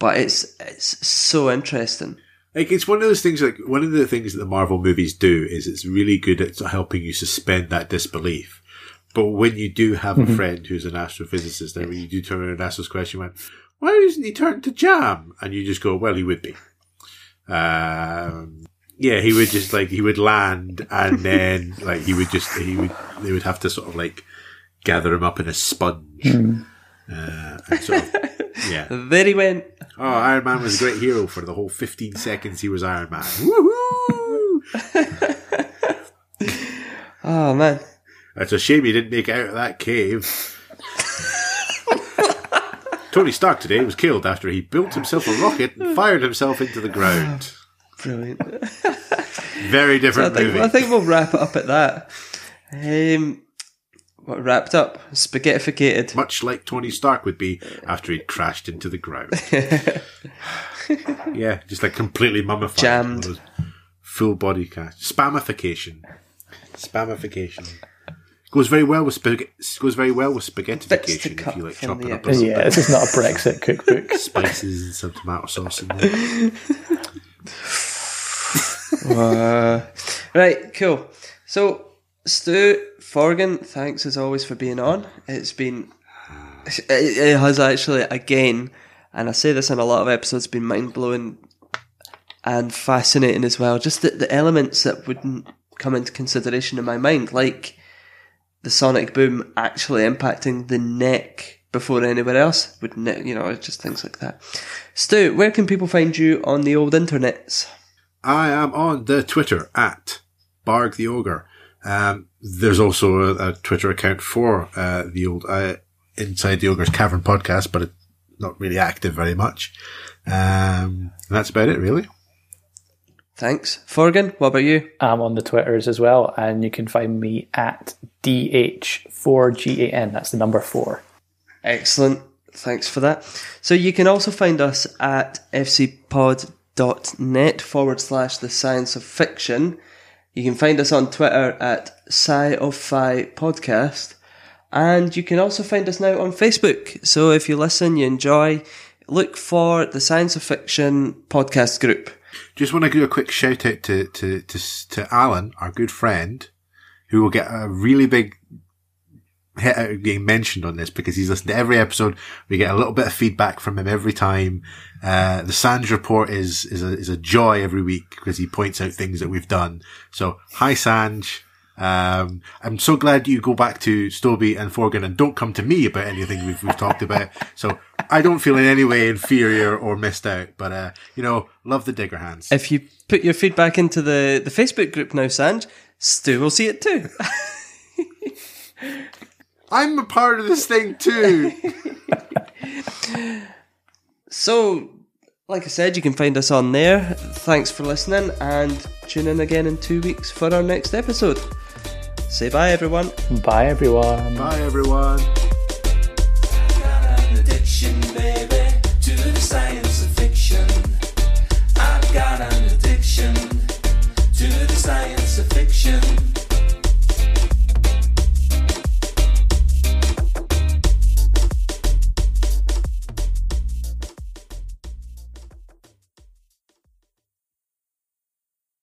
But it's it's so interesting. Like it's one of those things. Like one of the things that the Marvel movies do is it's really good at helping you suspend that disbelief. But when you do have a mm-hmm. friend who's an astrophysicist, and when you do turn around and ask this question, you went, why isn't he turned to jam? And you just go, well, he would be. Um, yeah, he would just like, he would land and then like he would just, he would, they would have to sort of like gather him up in a sponge. Mm. Uh, and sort of, yeah. There he went. Oh, Iron Man was a great hero for the whole fifteen seconds he was Iron Man. Woohoo! Oh, man. It's a shame he didn't make it out of that cave. Tony Stark today was killed after he built himself a rocket and fired himself into the ground. Brilliant. Very different so I think, movie. I think we'll wrap it up at that. Um, what wrapped up? Spaghettificated. Much like Tony Stark would be after he'd crashed into the ground. Yeah, just like completely mummified. Jammed. Full body crash. Spamification. Spamification. Goes very well with spaghetti. Goes very well with spaghettification. If you like chopping the up, or yeah, this is not a Brexit cookbook. Spices and some tomato sauce in there. uh, right, cool. So, Stu, Forgan, thanks as always for being on. It's been, it, it has actually again, and I say this in a lot of episodes, been mind blowing and fascinating as well. Just the, the elements that wouldn't come into consideration in my mind, like the sonic boom actually impacting the neck before anywhere else, would ne- you know, just things like that. Stu, where can people find you on the old internets? I am on the Twitter at Barg the Ogre. Um, there's also a, a Twitter account for uh, the old uh, Inside the Ogre's Cavern podcast, but it's not really active very much. Um, and that's about it, really. Thanks. Forgan, what about you? I'm on the Twitters as well, and you can find me at D H four G A N. That's the number four. Excellent. Thanks for that. So you can also find us at fcpod.net forward slash the science of fiction. You can find us on Twitter at SciOfFiPodcast. And you can also find us now on Facebook. So if you listen, you enjoy, look for the Science of Fiction podcast group. Just want to give a quick shout out to, to, to, to Alan, our good friend, who will get a really big hit out of being mentioned on this because he's listened to every episode. We get a little bit of feedback from him every time. Uh, the Sanj report is, is a, is a joy every week because he points out things that we've done. So hi, Sanj. Um, I'm so glad you go back to Stoby and Forgan and don't come to me about anything we've, we've talked about. So I don't feel in any way inferior or missed out, but, uh, you know, love the digger hands. If you put your feedback into the, the Facebook group now, Sanj, Stu will see it too. I'm a part of this thing too. So, like I said, you can find us on there. Thanks for listening and tune in again in two weeks for our next episode. Say bye, everyone. Bye, everyone. Bye, everyone. I got an addiction, baby, to the science of fiction. I've got an addiction to the science of fiction.